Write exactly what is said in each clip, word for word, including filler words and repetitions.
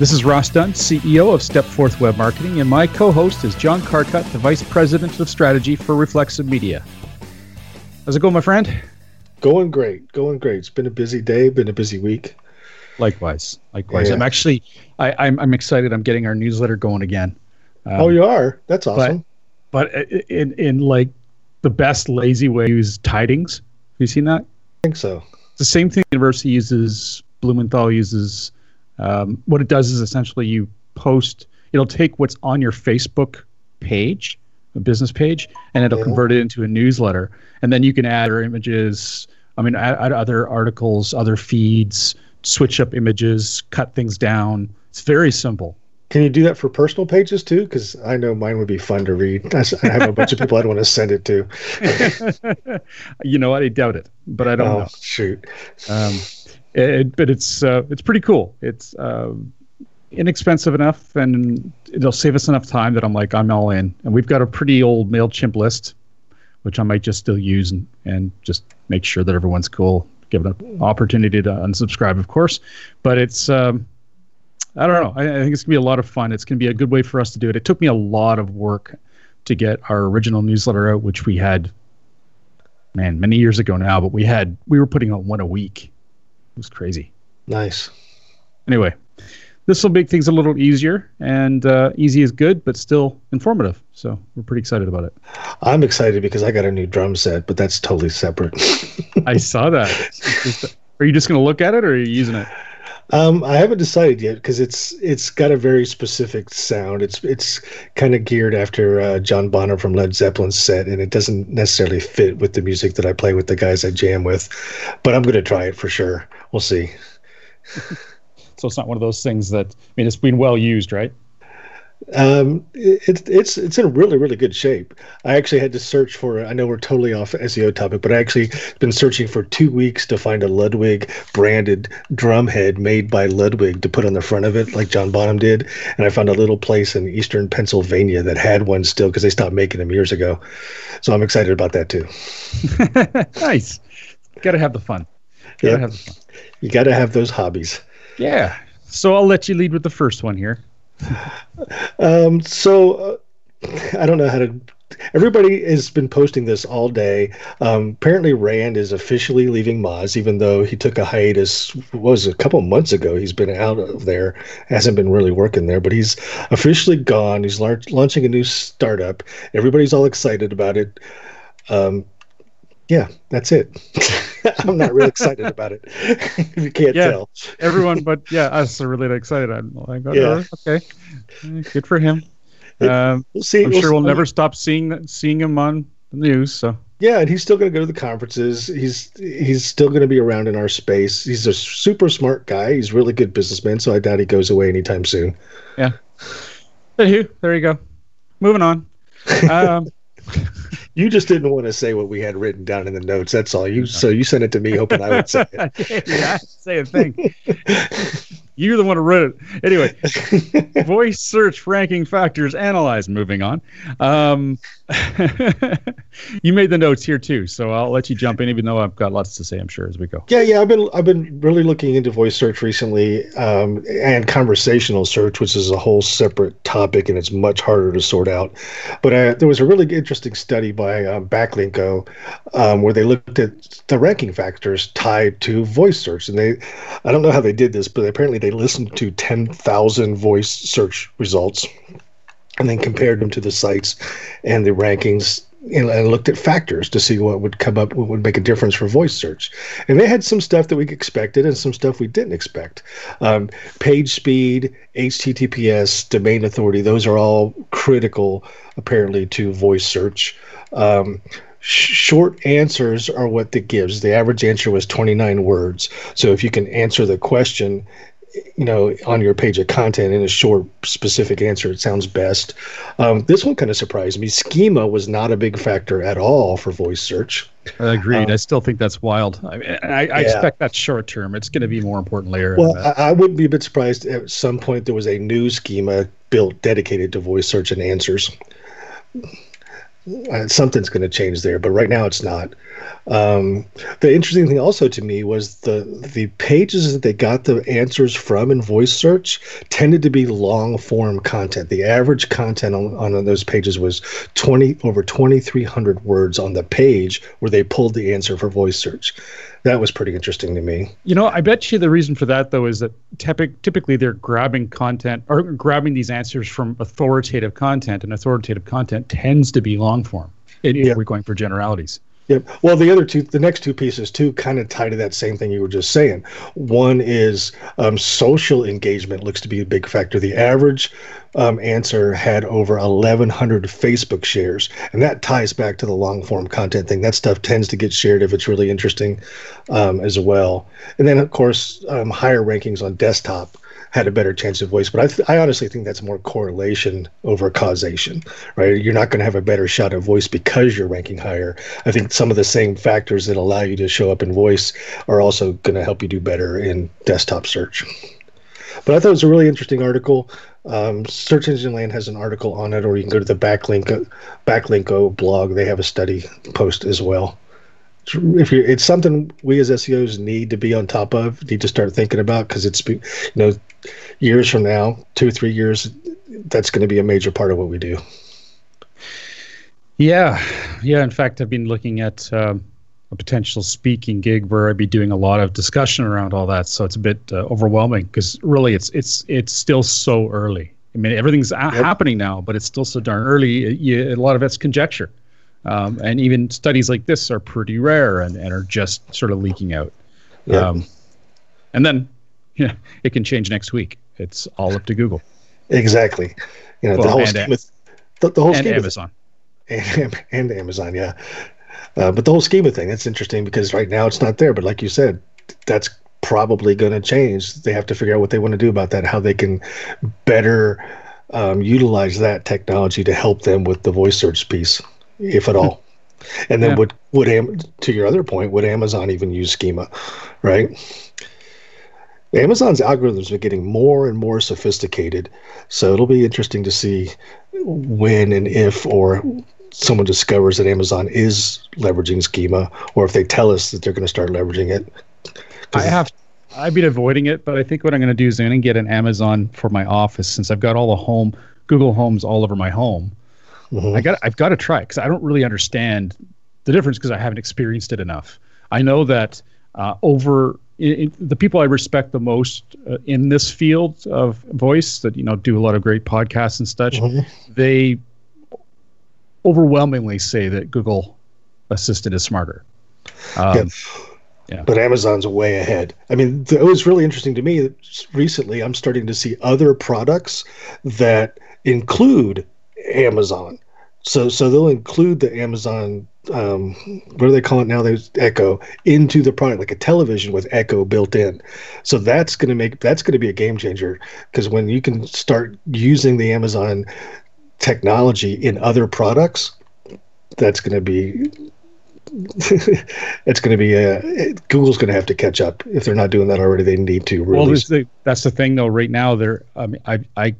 This is Ross Dunn, C E O of StepForth Web Marketing, and my co-host is John Carcutt, the Vice President of Strategy for Reflexive Media. How's it going, my friend? Going great, going great. It's been a busy day, been a busy week. Likewise, likewise. Yeah. I'm actually, I, I'm, I'm excited. I'm getting our newsletter going again. Um, oh, you are? That's awesome. But, but in, in like the best lazy way, use Tidings. Have you seen that? I think so. It's the same thing the university uses, Blumenthal uses. Um, what it does is essentially you post, it'll take what's on your Facebook page, a business page, and it'll yeah. convert it into a newsletter. And then you can add other images, I mean, add, add other articles, other feeds, switch up images, cut things down. It's very simple. Can you do that for personal pages too? Because I know mine would be fun to read. I have a bunch of people I'd want to send it to. You know what? I doubt it, but I don't oh, know. Shoot. Um, it, but it's uh, it's pretty cool. It's uh, inexpensive enough, and it'll save us enough time that I'm like, I'm all in. And we've got a pretty old MailChimp list, which I might just still use and, and just make sure that everyone's cool. Give it an opportunity to unsubscribe, of course. But it's, um, I don't know. I, I think it's going to be a lot of fun. It's going to be a good way for us to do it. It took me a lot of work to get our original newsletter out, which we had, man, many years ago now. But we had, we were putting out one a week. It was crazy. Nice. Anyway, this will make things a little easier, and uh, easy is good, but still informative. So we're pretty excited about it. I'm excited because I got a new drum set, but that's totally separate. I saw that. Just, are you just going to look at it, or are you using it? Um, I haven't decided yet because it's it's got a very specific sound. It's it's kind of geared after uh, John Bonham from Led Zeppelin's set, and it doesn't necessarily fit with the music that I play with the guys I jam with. But I'm going to try it for sure. We'll see. So it's not one of those things that, I mean, it's been well used, right? Um, it, it's it's in really, really good shape. I actually had to search for, I know we're totally off S E O topic, but I actually been searching for two weeks to find a Ludwig branded drum head made by Ludwig to put on the front of it like John Bonham did. And I found a little place in eastern Pennsylvania that had one still because they stopped making them years ago. So I'm excited about that too. Nice. Got to have the fun. Got to yep. have the fun. You got to have those hobbies. Yeah. So I'll let you lead with the first one here. um, so uh, I don't know how to, everybody has been posting this all day. Um, apparently Rand is officially leaving Moz, even though he took a hiatus, what was it, a couple months ago. He's been out of there, hasn't been really working there, but he's officially gone. He's la- launching a new startup. Everybody's all excited about it. Um, yeah, that's it. I'm not really excited about it. You can't yeah, tell. Everyone but yeah, us are really excited. I'm like, oh, yeah. okay, good for him. Um, we'll see. I'm we'll sure see. we'll never stop seeing seeing him on the news. So yeah, and he's still going to go to the conferences. He's he's still going to be around in our space. He's a super smart guy. He's a really good businessman. So I doubt he goes away anytime soon. Yeah. There you there you go. Moving on. Um, You just didn't want to say what we had written down in the notes. That's all. You so you sent it to me, hoping I would say it. Yeah, I didn't say a thing. You're the one who wrote it. Anyway, voice search ranking factors analyzed. Moving on. Um, you made the notes here too, so I'll let you jump in, even though I've got lots to say, I'm sure, as we go. Yeah, yeah. I've been I've been really looking into voice search recently, um, and conversational search, which is a whole separate topic, and it's much harder to sort out. But uh, there was a really interesting study by um, Backlinko um, where they looked at the ranking factors tied to voice search, and they I don't know how they did this, but apparently they listened to ten thousand voice search results and then compared them to the sites and the rankings and looked at factors to see what would come up, what would make a difference for voice search. And they had some stuff that we expected and some stuff we didn't expect. Um, page speed, H T T P S, domain authority, those are all critical, apparently, to voice search. Um, Short answers are what it gives. The average answer was twenty-nine words. So if you can answer the question you know, on your page of content in a short, specific answer. It sounds best. Um, this one kind of surprised me. Schema was not a big factor at all for voice search. Agreed. Um, I still think that's wild. I, mean, I, I yeah. expect that's short term. It's going to be more important later. Well, I, I wouldn't be a bit surprised if at some point there was a new schema built dedicated to voice search and answers. Uh, something's going to change there, but right now it's not. Um, the interesting thing also to me was the the pages that they got the answers from in voice search tended to be long form content. The average content on, on those pages was twenty over twenty-three hundred words on the page where they pulled the answer for voice search. That was pretty interesting to me. You know, I bet you the reason for that, though, is that typ- typically they're grabbing content or grabbing these answers from authoritative content, and authoritative content tends to be long form. It, yep. We're going for generalities. Yep. Well, the other two, the next two pieces, too, kind of tie to that same thing you were just saying. One is um, social engagement looks to be a big factor. The average um, answer had over eleven hundred Facebook shares, and that ties back to the long-form content thing. That stuff tends to get shared if it's really interesting um, as well. And then, of course, um, higher rankings on desktop had a better chance of voice, but I, th- I honestly think that's more correlation over causation, right? You're not going to have a better shot at voice because you're ranking higher. I think some of the same factors that allow you to show up in voice are also going to help you do better in desktop search. But I thought it was a really interesting article. Um, Search Engine Land has an article on it, or you can go to the Backlinko, Backlinko blog. They have a study post as well. If you, it's something we as S E Os need to be on top of, need to start thinking about, because it's, you know, years from now, two, three years, that's going to be a major part of what we do. Yeah, yeah. In fact, I've been looking at um, a potential speaking gig where I'd be doing a lot of discussion around all that. So it's a bit uh, overwhelming because really, it's it's it's still so early. I mean, everything's yep. happening now, but it's still so darn early. It, you, a lot of it's conjecture. Um, and even studies like this are pretty rare and, and are just sort of leaking out. Yep. Um, and then you know, it can change next week. It's all up to Google. Exactly. You know, well, the whole scheme of, the, the whole and scheme Amazon. Of, and, and Amazon, yeah. Uh, but the whole schema thing, that's interesting because right now it's not there. But like you said, that's probably going to change. They have to figure out what they want to do about that, how they can better um, utilize that technology to help them with the voice search piece. If at all. And then yeah. would, would Am- to your other point, would Amazon even use Schema, right? Amazon's algorithms are getting more and more sophisticated, so it'll be interesting to see when and if or someone discovers that Amazon is leveraging Schema, or if they tell us that they're going to start leveraging it. I have I've been avoiding it, but I think what I'm going to do is I'm going to get an Amazon for my office since I've got all the home, Google Homes all over my home. Mm-hmm. I got. I've got to try because I don't really understand the difference because I haven't experienced it enough. I know that uh, over in, in the people I respect the most uh, in this field of voice that you know do a lot of great podcasts and such, mm-hmm. they overwhelmingly say that Google Assistant is smarter. Um, yeah. Yeah. But Amazon's way ahead. I mean, it was really interesting to me that recently I'm starting to see other products that include Amazon. So so they'll include the Amazon, um, what do they call it now? There's Echo into the product, like a television with Echo built in. So that's going to make, that's going to be a game changer because when you can start using the Amazon technology in other products, that's going to be, it's going to be, a, it, Google's going to have to catch up. If they're not doing that already, they need to. Well, there's the, that's the thing though, right now they're, I mean, I, I,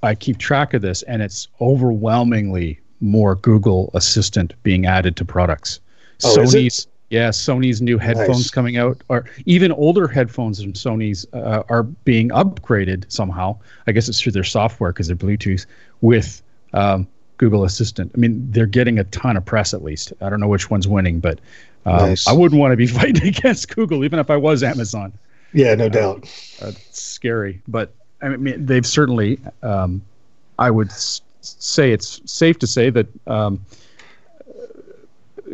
I keep track of this, and it's overwhelmingly more Google Assistant being added to products. Oh, Sony's, yeah, Sony's new headphones nice. coming out, or even older headphones from Sony's uh, are being upgraded somehow. I guess it's through their software because they're Bluetooth with um, Google Assistant. I mean, they're getting a ton of press at least. I don't know which one's winning, but um, nice. I wouldn't want to be fighting against Google, even if I was Amazon. Yeah, no uh, doubt. Uh, it's scary, but. I mean, they've certainly, um, I would s- say it's safe to say that um,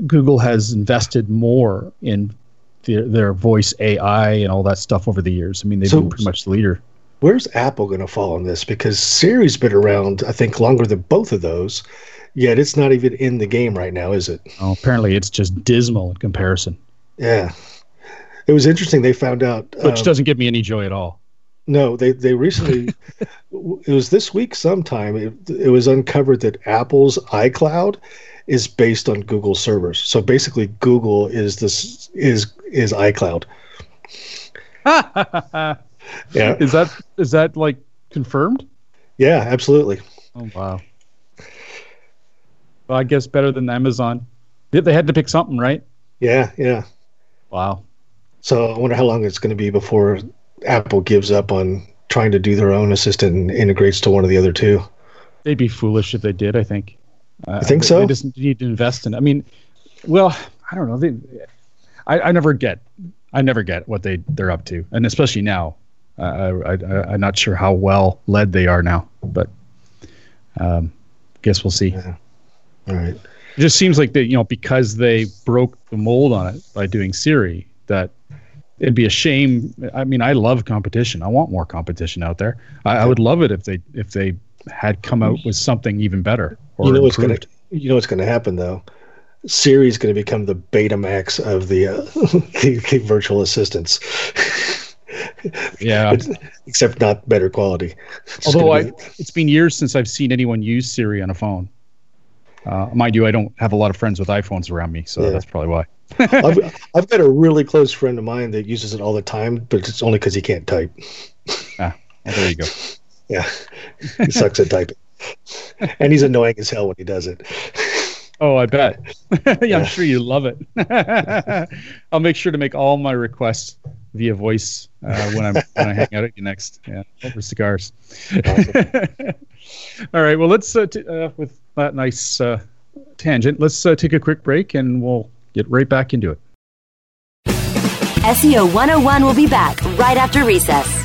Google has invested more in the, their voice A I and all that stuff over the years. I mean, they've so, been pretty much the leader. Where's Apple going to fall on this? Because Siri's been around, I think, longer than both of those, yet it's not even in the game right now, is it? Oh, apparently it's just dismal in comparison. Yeah. It was interesting. They found out. Which um, doesn't give me any joy at all. No, they they recently, it was this week sometime, it, it was uncovered that Apple's iCloud is based on Google servers. So basically Google is this is is iCloud. Yeah. Is that is that like confirmed? Yeah, absolutely. Oh wow. Well, I guess better than Amazon. They had to pick something, right? Yeah, yeah. Wow. So I wonder how long it's going to be before Apple gives up on trying to do their own assistant and integrates to one of the other two. They'd be foolish if they did, I think. Uh, I think so. They just need to invest in it. I mean, well, I don't know. They, I, I never get, I never get what they they're up to, and especially now. Uh, I, I, I'm not sure how well led they are now, but um, guess we'll see. Yeah. All right. It just seems like they, you know, because they broke the mold on it by doing Siri, that it'd be a shame. I mean, I love competition. I want more competition out there. I, I would love it if they if they had come out with something even better. Or you know what's going to you know what's going to happen though. Siri is going to become the Betamax of the uh, the, the virtual assistants. Yeah, it's, except not better quality. It's Although I, be... it's been years since I've seen anyone use Siri on a phone. Uh, mind you, I don't have a lot of friends with iPhones around me, so yeah. That's probably why. I've, I've got a really close friend of mine that uses it all the time, but it's only because he can't type. Ah, well, there you go. Yeah, he sucks at typing, and he's annoying as hell when he does it. Oh, I bet. Yeah, yeah, I'm sure you love it. I'll make sure to make all my requests via voice uh, when I'm when I hang out at you next. Yeah, over cigars. Awesome. All right. Well, let's uh, t- uh, with that nice uh, tangent. Let's uh, take a quick break, and we'll get right back into it. S E O one oh one will be back right after recess.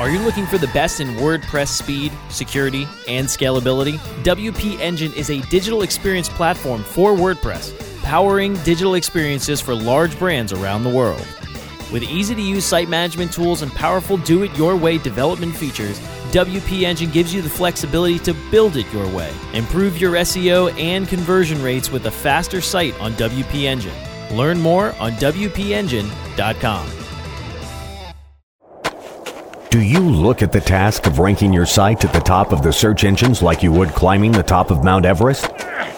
Are you looking for the best in WordPress speed, security, and scalability? W P Engine is a digital experience platform for WordPress, powering digital experiences for large brands around the world. With easy-to-use site management tools and powerful do-it-your-way development features, W P Engine gives you the flexibility to build it your way. Improve your S E O and conversion rates with a faster site on W P Engine. Learn more on W P engine dot com. Do you look at the task of ranking your site at the top of the search engines like you would climbing the top of Mount Everest?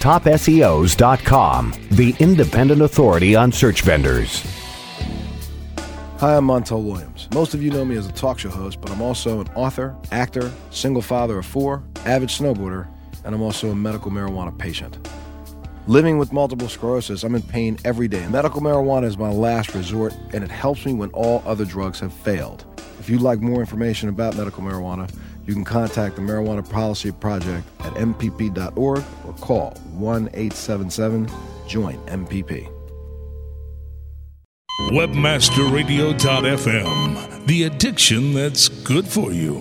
Top S E Os dot com, the independent authority on search vendors. Hi, I'm Montel Williams. Most of you know me as a talk show host, but I'm also an author, actor, single father of four, avid snowboarder, and I'm also a medical marijuana patient. Living with multiple sclerosis, I'm in pain every day. Medical marijuana is my last resort, and it helps me when all other drugs have failed. If you'd like more information about medical marijuana, you can contact the Marijuana Policy Project at M P P dot org or call one eight seven seven join M P P. webmaster radio dot f m, the addiction that's good for you.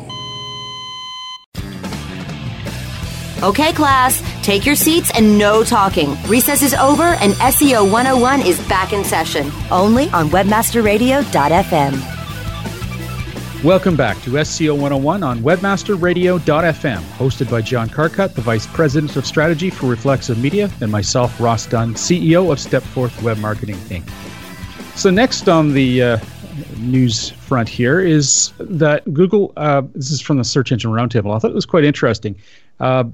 Okay, class, take your seats and no talking. Recess is over and S E O one oh one is back in session, only on webmaster radio dot f m. Welcome back to S E O one oh one on webmaster radio dot f m, hosted by John Carcutt, the Vice President of Strategy for Reflexive Media, and myself, Ross Dunn, C E O of StepForth Web Marketing, Incorporated. So next on the uh, news front here is that Google, uh, this is from the Search Engine Roundtable. I thought it was quite interesting. Uh,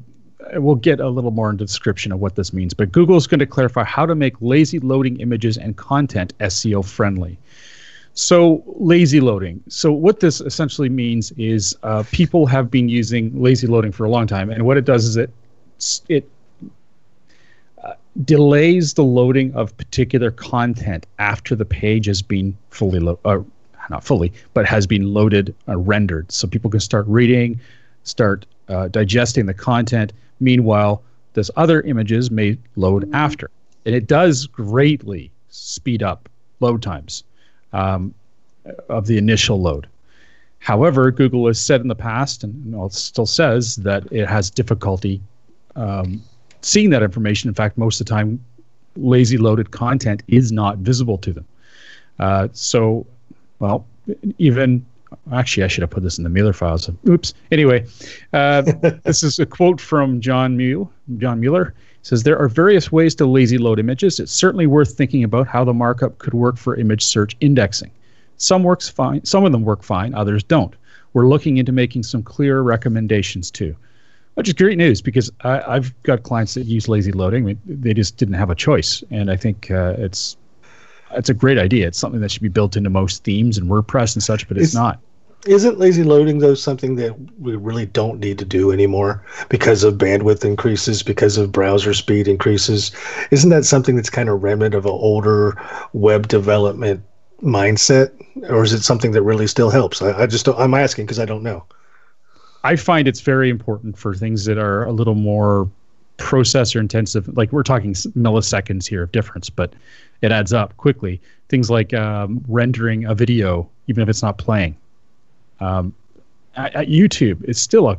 we'll get a little more into description of what this means, but Google is going to clarify how to make lazy loading images and content S E O friendly. So lazy loading. So what this essentially means is uh, people have been using lazy loading for a long time, and what it does is it it Uh, delays the loading of particular content after the page has been fully lo- uh, not fully, but has been loaded, uh, rendered. So people can start reading, start uh, digesting the content. Meanwhile, those other images may load after. And it does greatly speed up load times. um, of the initial load. However, Google has said in the past, and well, it still says, that it has difficulty um, seeing that information. In fact, most of the time, lazy loaded content is not visible to them. Uh, so, well, even... Actually, I should have put this in the Mueller files. Oops. Anyway, uh, this is a quote from John Mueller. John Mueller says, "There are various ways to lazy load images. It's certainly worth thinking about how the markup could work for image search indexing. Some works fine. Some of them work fine. Others don't. We're looking into making some clear recommendations too," which is great news because I, I've got clients that use lazy loading. I mean, they just didn't have a choice, and I think uh, it's. It's a great idea. It's something that should be built into most themes and WordPress and such, but it's, it's not. Isn't lazy loading, though, something that we really don't need to do anymore because of bandwidth increases, because of browser speed increases? Isn't that something that's kind of remnant of an older web development mindset, or is it something that really still helps? I, I just don't, I'm asking because I don't know. I find it's very important for things that are a little more processor intensive. Like we're talking milliseconds here of difference, but it adds up quickly. Things like um, rendering a video, even if it's not playing. Um, at, at YouTube, it's still a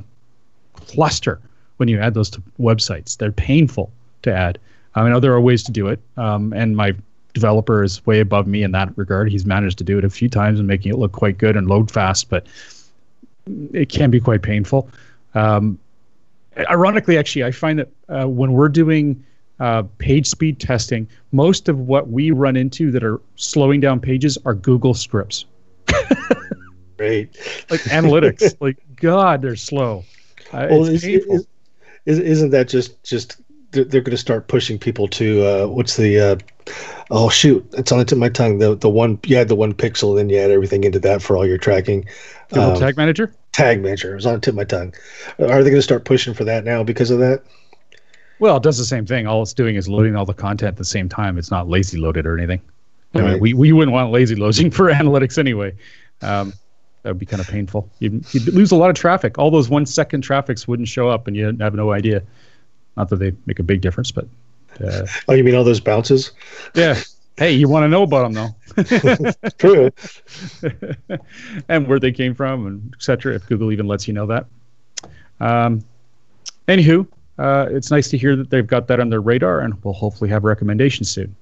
cluster when you add those to websites. They're painful to add. I know there are ways to do it, um, and my developer is way above me in that regard. He's managed to do it a few times and making it look quite good and load fast, but it can be quite painful. Um, ironically, actually, I find that uh, when we're doing... Uh, page speed testing, most of what we run into that are slowing down pages are Google scripts. Great. Like analytics. Like, God, they're slow. Uh, well, it's is, is, is, isn't that just, just they're, they're going to start pushing people to, uh, what's the, uh, oh, shoot, it's on the tip of my tongue. The, the one, you had the one pixel, then you add everything into that for all your tracking. Google um, Tag Manager? Tag Manager. It was on the tip of my tongue. Are they going to start pushing for that now because of that? Well, it does the same thing. All it's doing is loading all the content at the same time. It's not lazy loaded or anything. Right. I mean, we, we wouldn't want lazy loading for analytics anyway. Um, that would be kind of painful. You'd, you'd lose a lot of traffic. All those one-second traffics wouldn't show up, and you'd have no idea. Not that they make a big difference, but... Uh, oh, you mean all those bounces? Yeah. Hey, you want to know about them, though. True. And where they came from, and et cetera, if Google even lets you know that. Um, anywho... Uh, it's nice to hear that they've got that on their radar, and we'll hopefully have recommendations soon.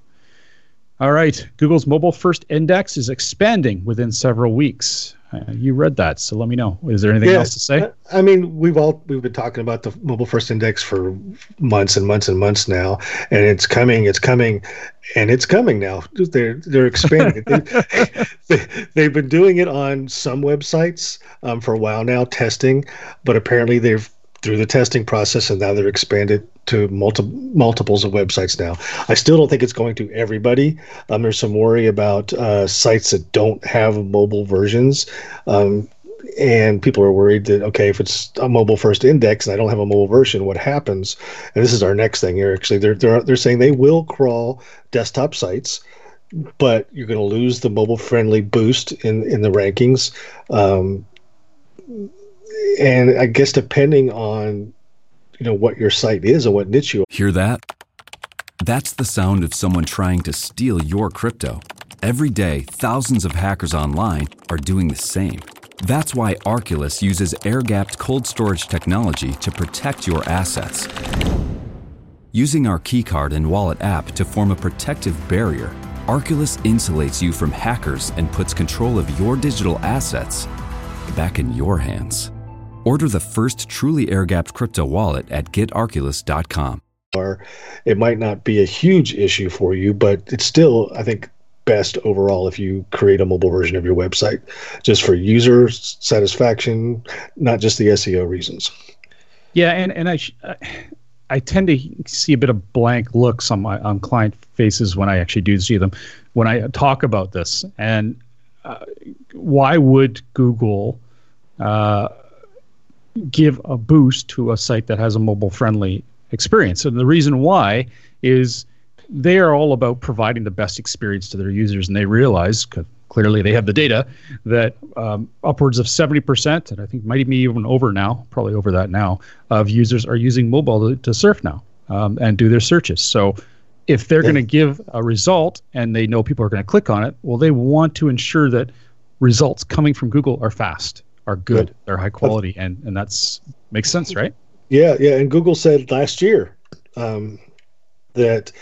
All right. Google's mobile first index is expanding within several weeks. Uh, you read that, so let me know. Is there anything yeah, else to say? I mean, we've all we've been talking about the mobile first index for months and months and months now, and it's coming, it's coming, and it's coming now. They're they're expanding. they, they, they've been doing it on some websites um, for a while now, testing, but apparently they've through the testing process, and now they're expanded to multi- multiples of websites now. I still don't think it's going to everybody. Um, there's some worry about uh, sites that don't have mobile versions, um, and people are worried that, okay, if it's a mobile-first index and I don't have a mobile version, what happens? And this is our next thing here, actually. They're, they're, they're saying they will crawl desktop sites, but you're going to lose the mobile-friendly boost in, in the rankings. Um And I guess depending on, you know, what your site is and what niche you are. Hear that? That's the sound of someone trying to steal your crypto. Every day, thousands of hackers online are doing the same. That's why Arculus uses air-gapped cold storage technology to protect your assets. Using our keycard and wallet app to form a protective barrier, Arculus insulates you from hackers and puts control of your digital assets back in your hands. Order the first truly air-gapped crypto wallet at get arculus dot com. It might not be a huge issue for you, but it's still, I think, best overall if you create a mobile version of your website, just for user satisfaction, not just the S E O reasons. Yeah, and, and I I tend to see a bit of blank looks on my on client faces when I actually do see them, when I talk about this. And uh, why would Google... Uh, give a boost to a site that has a mobile-friendly experience? And the reason why is they are all about providing the best experience to their users, and they realize, because clearly they have the data, that um, upwards of seventy percent, and I think might be even over now, probably over that now, of users are using mobile to, to surf now um, and do their searches. So if they're yeah. going to give a result and they know people are going to click on it, well, they want to ensure that results coming from Google are fast, are good, yeah. they're high quality, and, and that's makes sense, right? Yeah, yeah. And Google said last year um, that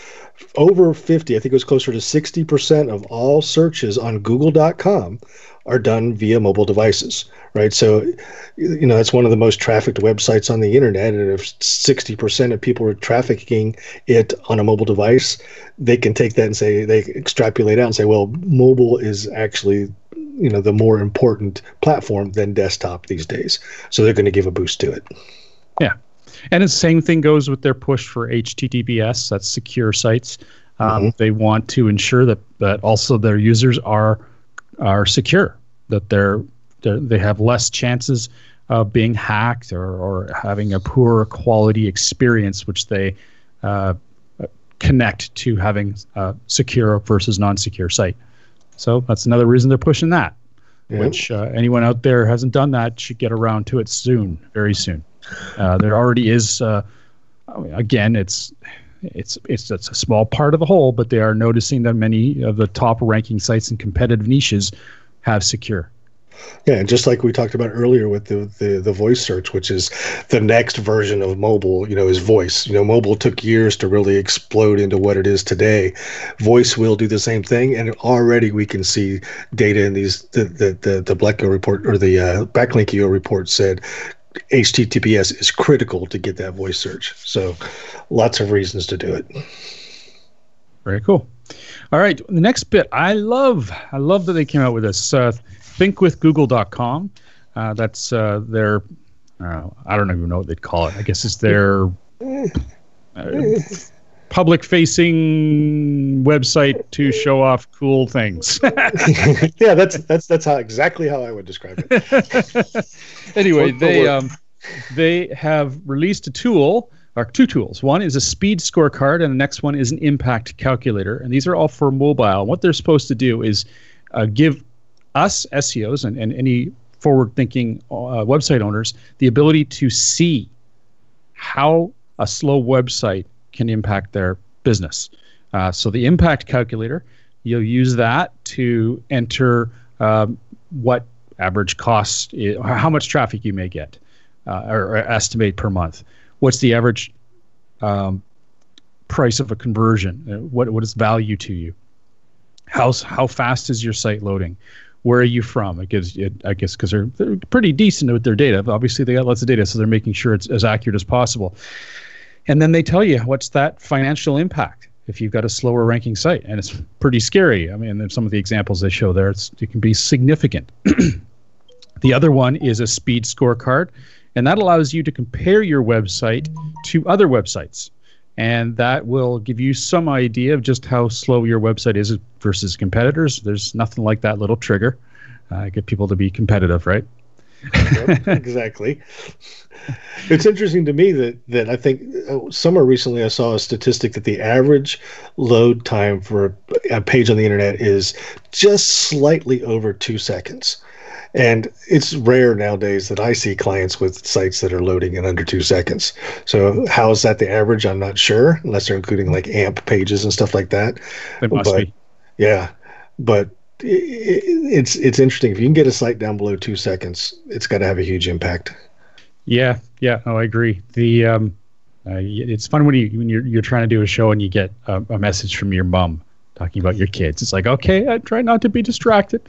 over fifty, I think it was closer to sixty percent of all searches on Google dot com are done via mobile devices, right? So, you know, it's one of the most trafficked websites on the internet, and if sixty percent of people are trafficking it on a mobile device, they can take that and say, they extrapolate out and say, well, mobile is actually, you know, the more important platform than desktop these days. So they're going to give a boost to it. Yeah. And the same thing goes with their push for H T T P S, that's secure sites. Um, mm-hmm. They want to ensure that, that also their users are are secure, that they're, they're they have less chances of being hacked or, or having a poor quality experience, which they uh, connect to having a secure versus non-secure site. So that's another reason they're pushing that, yeah. which uh, anyone out there who hasn't done that should get around to it soon, very soon. Uh, there already is. Uh, again, it's it's it's it's a small part of the whole, but they are noticing that many of the top-ranking sites in competitive niches have secure. Yeah, and just like we talked about earlier with the, the the voice search, which is the next version of mobile, you know, is voice. You know, mobile took years to really explode into what it is today. Voice will do the same thing, and already we can see data in these. The the the, the Blackio report or the uh, Backlinkio report said H T T P S is critical to get that voice search. So lots of reasons to do it. Very cool. All right. The next bit. I love, I love that they came out with this. Uh, think with Google dot com. Uh, that's uh, their, uh, I don't even know what they'd call it. I guess it's their uh, public-facing website to show off cool things. yeah, that's that's that's how exactly how I would describe it. anyway, they um, they have released a tool, or two tools. One is a speed scorecard, and the next one is an impact calculator. And these are all for mobile. What they're supposed to do is uh, give us S E Os and, and any forward-thinking uh, website owners the ability to see how a slow website can impact their business. Uh, so the impact calculator, you'll use that to enter um, what average cost, is, or how much traffic you may get uh, or, or estimate per month. What's the average um, price of a conversion? What what is value to you? How how fast is your site loading? Where are you from? It gives it, I guess, because they're, they're pretty decent with their data. But obviously, they got lots of data, so they're making sure it's as accurate as possible. And then they tell you what's that financial impact if you've got a slower ranking site. And it's pretty scary. I mean, some of the examples they show there, it's, it can be significant. The other one is a speed scorecard. And that allows you to compare your website to other websites. And that will give you some idea of just how slow your website is versus competitors. There's nothing like that little trigger. Uh, get people to be competitive, right? Yep, exactly. It's interesting to me that that I think somewhere recently I saw a statistic that the average load time for a page on the internet is just slightly over two seconds. And it's rare nowadays that I see clients with sites that are loading in under two seconds. So how is that the average? I'm not sure, unless they're including like AMP pages and stuff like that. It must but, be. Yeah, but it's it's interesting. If you can get a site down below two seconds, it's got to have a huge impact. Yeah, yeah, no, I agree. The um, uh, it's fun when you when you're you're trying to do a show and you get a, a message from your mom talking about your kids. It's like, okay, I try not to be distracted.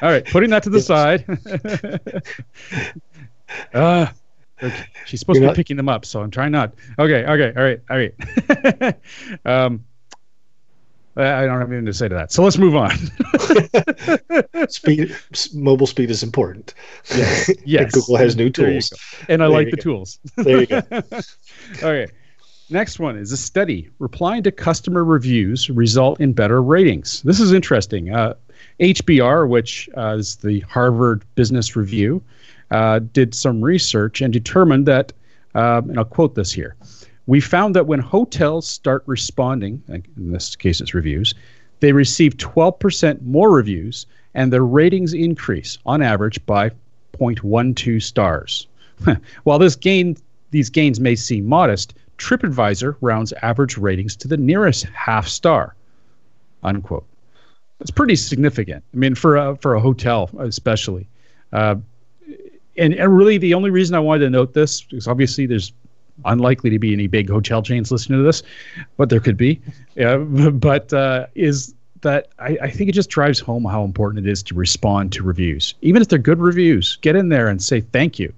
All right, putting that to the side. uh, okay. She's supposed you're to be not picking them up, so I'm trying not. Okay, okay, all right, all right. um, I don't have anything to say to that. So let's move on. speed, mobile speed is important. Yes. yes. Google has new tools. And I there like the go. tools. There you go. Okay. Next one is a study. Replying to customer reviews result in better ratings. This is interesting. Uh, H B R, which uh, is the Harvard Business Review, uh, did some research and determined that, um, and I'll quote this here, "We found that when hotels start responding," in this case it's reviews, "they receive twelve percent more reviews and their ratings increase on average by zero point one two stars. While this gain, these gains may seem modest, TripAdvisor rounds average ratings to the nearest half star, unquote. That's pretty significant. I mean, for a, for a hotel especially. Uh, and, and really, the only reason I wanted to note this, because obviously there's unlikely to be any big hotel chains listening to this, but there could be, yeah, but uh, is that I, I think it just drives home how important it is to respond to reviews. Even if they're good reviews, get in there and say thank you.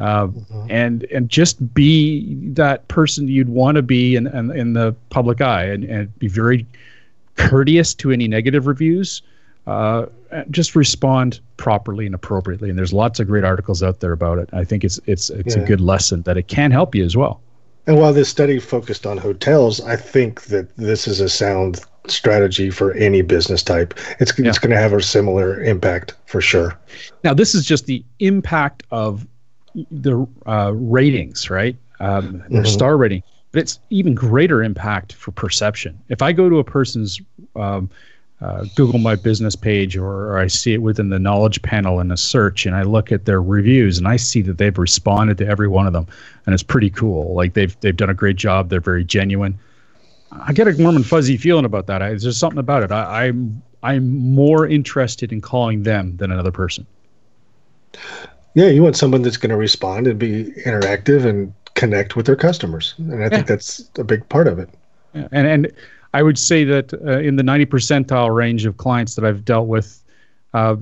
Uh, mm-hmm. and, and just be that person you'd want to be in, in, in the public eye, and, and be very courteous to any negative reviews. Uh, just respond properly and appropriately. And there's lots of great articles out there about it. I think it's it's it's yeah. a good lesson that it can help you as well. And while this study focused on hotels, I think that this is a sound strategy for any business type. It's yeah. it's going to have a similar impact for sure. Now, this is just the impact of the uh, ratings, right? Um, their mm-hmm. star rating. But it's even greater impact for perception. If I go to a person's um, Uh, Google My Business page, or, or I see it within the knowledge panel in a search, and I look at their reviews and I see that they've responded to every one of them, and it's pretty cool. Like they've they've done a great job. They're very genuine. I get a warm and fuzzy feeling about that. I, there's something about it. I, I'm I'm more interested in calling them than another person. Yeah, you want someone that's going to respond and be interactive and connect with their customers, and I yeah. think that's a big part of it. Yeah. And and. I would say that uh, in the ninety percentile range of clients that I've dealt with, uh,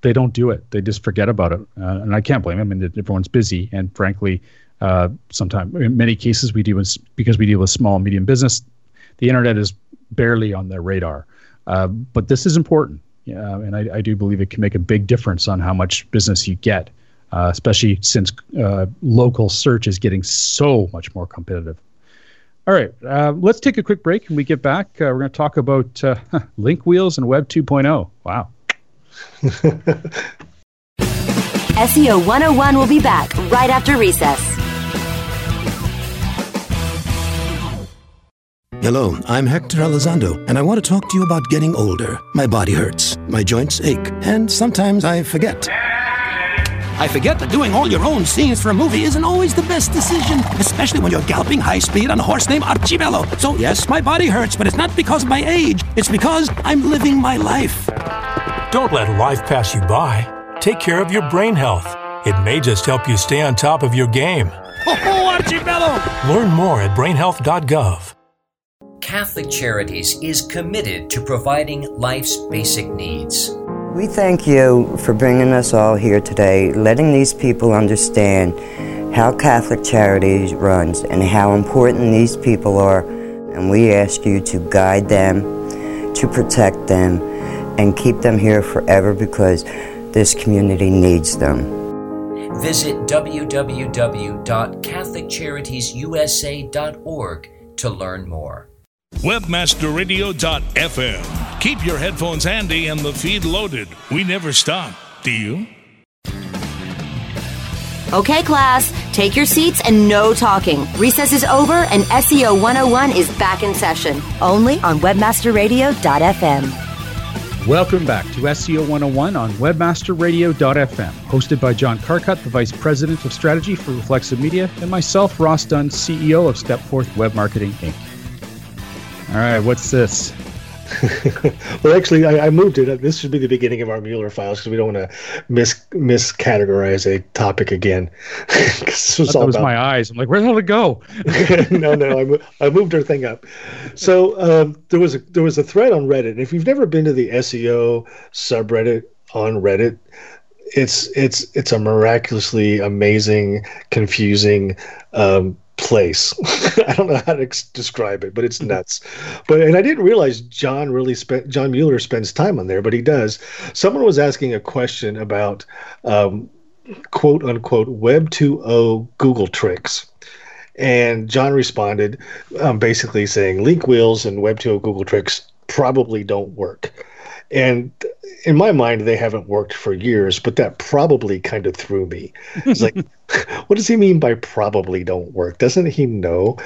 they don't do it. They just forget about it. Uh, and I can't blame them. I mean, everyone's busy. And frankly, uh, sometimes, in many cases, we do, because we deal with small and medium business, the internet is barely on their radar. Uh, but this is important. Yeah, and I, I do believe it can make a big difference on how much business you get, uh, especially since uh, local search is getting so much more competitive. All right, uh, let's take a quick break. When we get back, uh, we're going to talk about uh, link wheels and Web two point oh. Wow. S E O one oh one will be back right after recess. Hello, I'm Hector Elizondo, and I want to talk to you about getting older. My body hurts, my joints ache, and sometimes I forget. I forget that doing all your own scenes for a movie isn't always the best decision, especially when you're galloping high speed on a horse named Archibello. So yes, my body hurts, but it's not because of my age. It's because I'm living my life. Don't let life pass you by. Take care of your brain health. It may just help you stay on top of your game. Oh, oh Archibello! Learn more at brain health dot gov. Catholic Charities is committed to providing life's basic needs. We thank you for bringing us all here today, letting these people understand how Catholic Charities runs and how important these people are. And we ask you to guide them, to protect them, and keep them here forever because this community needs them. Visit w w w dot catholic charities u s a dot org to learn more. webmaster radio dot f m. Keep your headphones handy and the feed loaded. We never stop. Do you? Okay, class. Take your seats and no talking. Recess is over and S E O one oh one is back in session. Only on webmaster radio dot f m. Welcome back to S E O one oh one on webmaster radio dot f m. Hosted by John Carcutt, the Vice President of Strategy for Reflexive Media, and myself, Ross Dunn, C E O of StepForth Web Marketing, Incorporated. All right, what's this? Well, actually, I, I moved it. This should be the beginning of our Mueller files because we don't want to mis miscategorize a topic again. This was all that was about... my eyes. I'm like, where the hell did it go? no, no, I, mo- I moved her thing up. So um, there was a there was a thread on Reddit. And if you've never been to the S E O subreddit on Reddit, it's it's it's a miraculously amazing, confusing. Um, place. I don't know how to ex- describe it, but it's nuts. But and I didn't realize John really spent John Mueller spends time on there, but he does. Someone was asking a question about um, quote unquote Web two point oh Google tricks, and John responded um, basically saying link wheels and Web two point oh Google tricks probably don't work. And in my mind, they haven't worked for years, but that probably kind of threw me. It's like, what does he mean by probably don't work? Doesn't he know?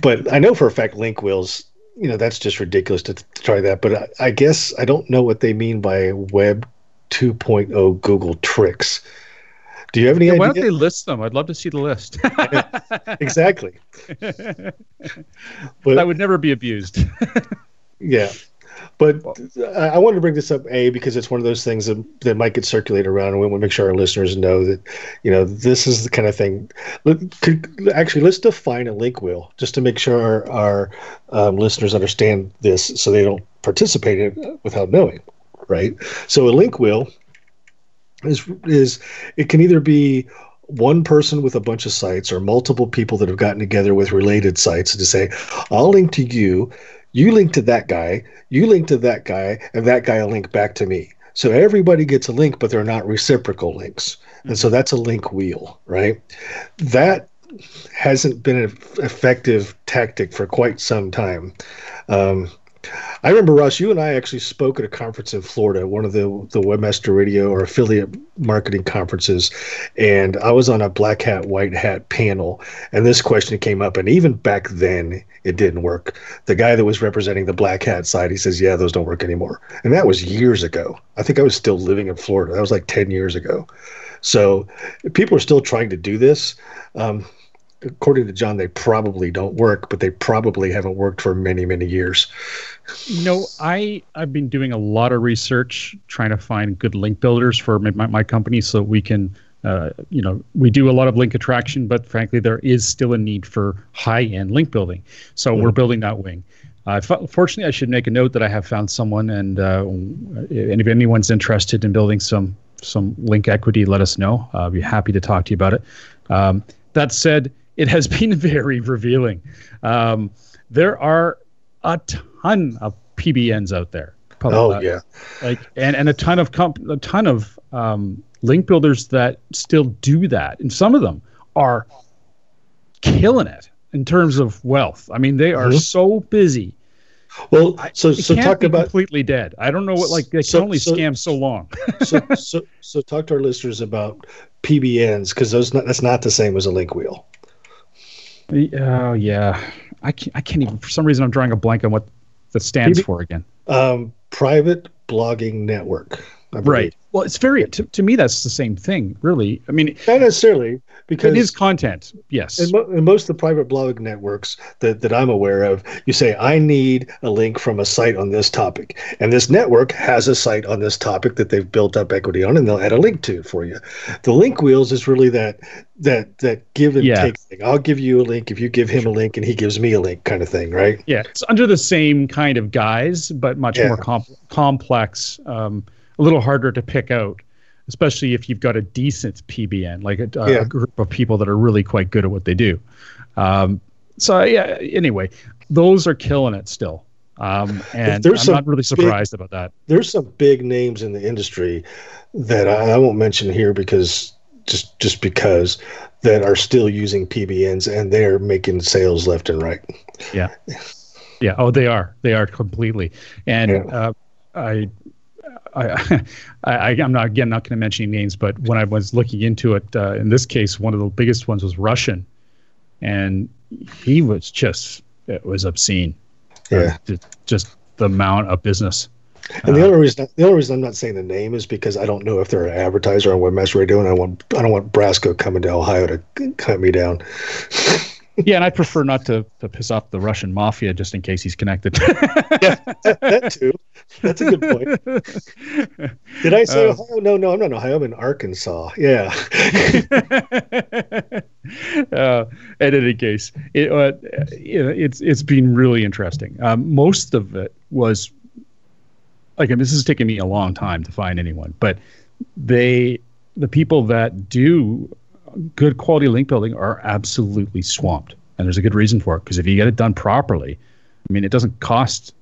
But I know for a fact link wheels, you know, that's just ridiculous to, to try that. But I, I guess I don't know what they mean by Web two point oh Google tricks. Do you have any yeah, idea? Why don't they list them? I'd love to see the list. Exactly. But I would never be abused. Yeah. But I wanted to bring this up, A, because it's one of those things that, that might get circulated around, and we want to make sure our listeners know that, you know, this is the kind of thing. Could, actually, let's define a link wheel just to make sure our, our um, listeners understand this so they don't participate in it without knowing, right? So a link wheel is is it can either be one person with a bunch of sites or multiple people that have gotten together with related sites to say, I'll link to you. You link to that guy, you link to that guy, and that guy will link back to me. So everybody gets a link, but they're not reciprocal links. And so that's a link wheel, right? That hasn't been an effective tactic for quite some time. Um, I remember, Ross, you and I actually spoke at a conference in Florida, one of the, the Webmaster Radio or affiliate marketing conferences, and I was on a black hat, white hat panel, and this question came up, and even back then, it didn't work. The guy that was representing the black hat side, he says, yeah, those don't work anymore, and that was years ago. I think I was still living in Florida. That was like ten years ago. So people are still trying to do this. Um, According to John, they probably don't work, but they probably haven't worked for many, many years. You know, I, I've been doing a lot of research trying to find good link builders for my, my company so we can, uh, you know, we do a lot of link attraction, but frankly, there is still a need for high-end link building. So mm-hmm. we're building that wing. Uh, fortunately, I should make a note that I have found someone, and, uh, and if anyone's interested in building some, some link equity, let us know. Uh, I'll be happy to talk to you about it. Um, that said, it has been very revealing. Um, there are a ton of P B Ns out there. Oh uh, yeah, like and, and a ton of comp a ton of um, link builders that still do that, and some of them are killing it in terms of wealth. I mean, they are mm-hmm. so busy. Well, so so can't talk be about completely dead. I don't know what like they so, can only so, scam so long. so so so talk to our listeners about P B Ns, because those not, that's not the same as a link wheel. Oh yeah, I can't, I can't even. For some reason, I'm drawing a blank on what that stands P B, for again. Um, private blogging network. Right. Well, it's very to, to me. That's the same thing, really. I mean, not necessarily, because it is content. Yes. And, mo and most of the private blog networks that that I'm aware of, you say I need a link from a site on this topic, and this network has a site on this topic that they've built up equity on, and they'll add a link to it for you. The link wheels is really that that that give and yeah. take thing. I'll give you a link if you give him a link, and he gives me a link, kind of thing, right? Yeah. It's under the same kind of guise, but much yeah. more com complex. Um, A little harder to pick out, especially if you've got a decent P B N, like a, uh, yeah. a group of people that are really quite good at what they do. Um, so yeah, anyway, those are killing it still. Um, and I'm not really surprised big, about that. There's some big names in the industry that I, I won't mention here because just, just because that are still using P B Ns, and they're making sales left and right. Yeah. Yeah. Oh, they are, they are completely. And, yeah. uh, I, I, I, I'm not again not going to mention any names, but when I was looking into it, uh, in this case, one of the biggest ones was Russian, and he was just it was obscene. Yeah, uh, just the amount of business. And the uh, only reason the only reason I'm not saying the name is because I don't know if they're an advertiser on Webmaster Radio, and I want I don't want Brasco coming to Ohio to cut me down. Yeah, and I prefer not to, to piss off the Russian mafia just in case he's connected. Yeah, that, that too. That's a good point. Did I say uh, Ohio? No, no, I'm not in Ohio. I'm in Arkansas. Yeah. uh, in any case, it, uh, it, it's, it's been really interesting. Um, most of it was, like, and this has taken me a long time to find anyone, but they, the people that do good quality link building are absolutely swamped, and there's a good reason for it, because if you get it done properly, I mean, it doesn't cost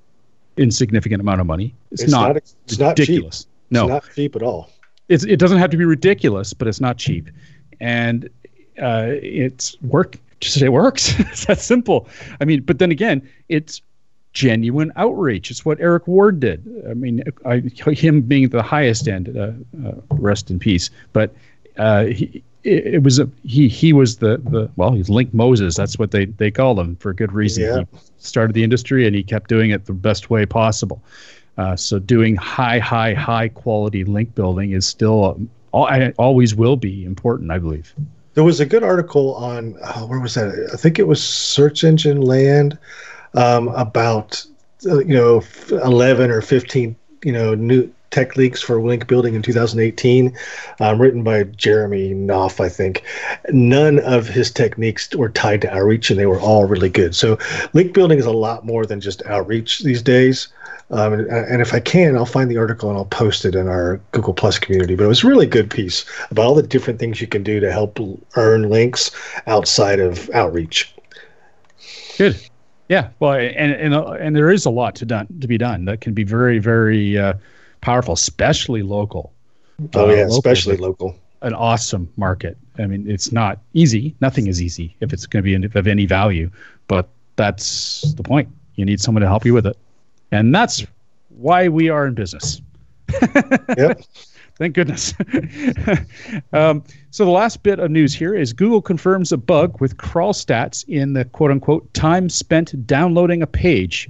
insignificant amount of money. It's, it's not, not it's ridiculous. Not cheap. No, it's not cheap at all. It's, it doesn't have to be ridiculous, but it's not cheap, and uh, it's work. Just it works. It's that simple. I mean, but then again, it's genuine outreach. It's what Eric Ward did. I mean, I, him being the highest end. Uh, uh, rest in peace. But uh, he. It, it was a he. He was the the well. He's Link Moses. That's what they they called him for a good reason. Yeah. He started the industry, and he kept doing it the best way possible. Uh, so doing high, high, high quality link building is still always will be important, I believe. There was a good article on, oh, where was that? I think it was Search Engine Land, um, about, uh, you know, eleven or fifteen, you know, new tech leaks for link building in two thousand eighteen, um, written by Jeremy Knopf, I think. None of his techniques were tied to outreach, and they were all really good. So link building is a lot more than just outreach these days. Um, and, and if I can, I'll find the article and I'll post it in our Google Plus community. But it was a really good piece about all the different things you can do to help earn links outside of outreach. Good. Yeah. Well, and and, and there is a lot to done to be done that can be very, very uh, powerful, especially local. Oh, yeah, uh, local, especially local. An awesome market. I mean, it's not easy. Nothing is easy if it's going to be of any value. But that's the point. You need someone to help you with it. And that's why we are in business. Yep. Thank goodness. um, so the last bit of news here is Google confirms a bug with crawl stats in the quote-unquote time spent downloading a page,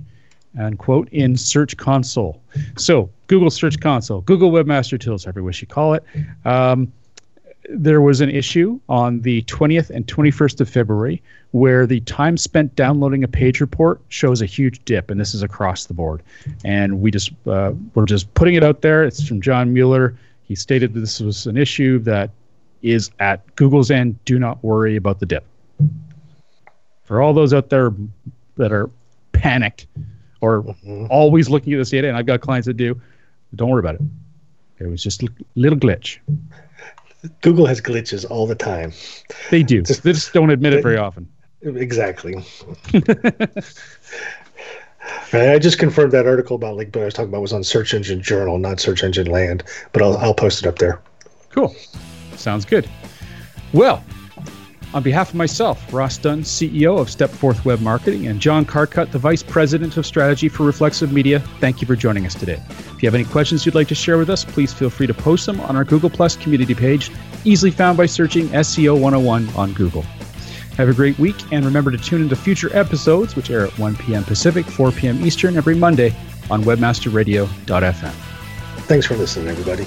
unquote, in Search Console. So Google Search Console, Google Webmaster Tools, however you wish you call it. Um, there was an issue on the twentieth and twenty-first of February where the time spent downloading a page report shows a huge dip, and this is across the board. And we just uh, we're just putting it out there. It's from John Mueller. He stated that this was an issue that is at Google's end. Do not worry about the dip. For all those out there that are panicked or mm-hmm. always looking at this data, and I've got clients that do, don't worry about it. It was just a little glitch. Google has glitches all the time. They do. Just, they just don't admit it very often. Exactly. Right, I just confirmed that article about like what I was talking about was on Search Engine Journal, not Search Engine Land, but I'll, I'll post it up there. Cool. Sounds good. Well, on behalf of myself, Ross Dunn, C E O of StepForth Web Marketing, and John Carcutt, the Vice President of Strategy for Reflexive Media, thank you for joining us today. If you have any questions you'd like to share with us, please feel free to post them on our Google Plus community page, easily found by searching S E O one oh one on Google. Have a great week, and remember to tune into future episodes, which air at one p.m. Pacific, four p.m. Eastern every Monday on webmaster radio dot f m. Thanks for listening, everybody.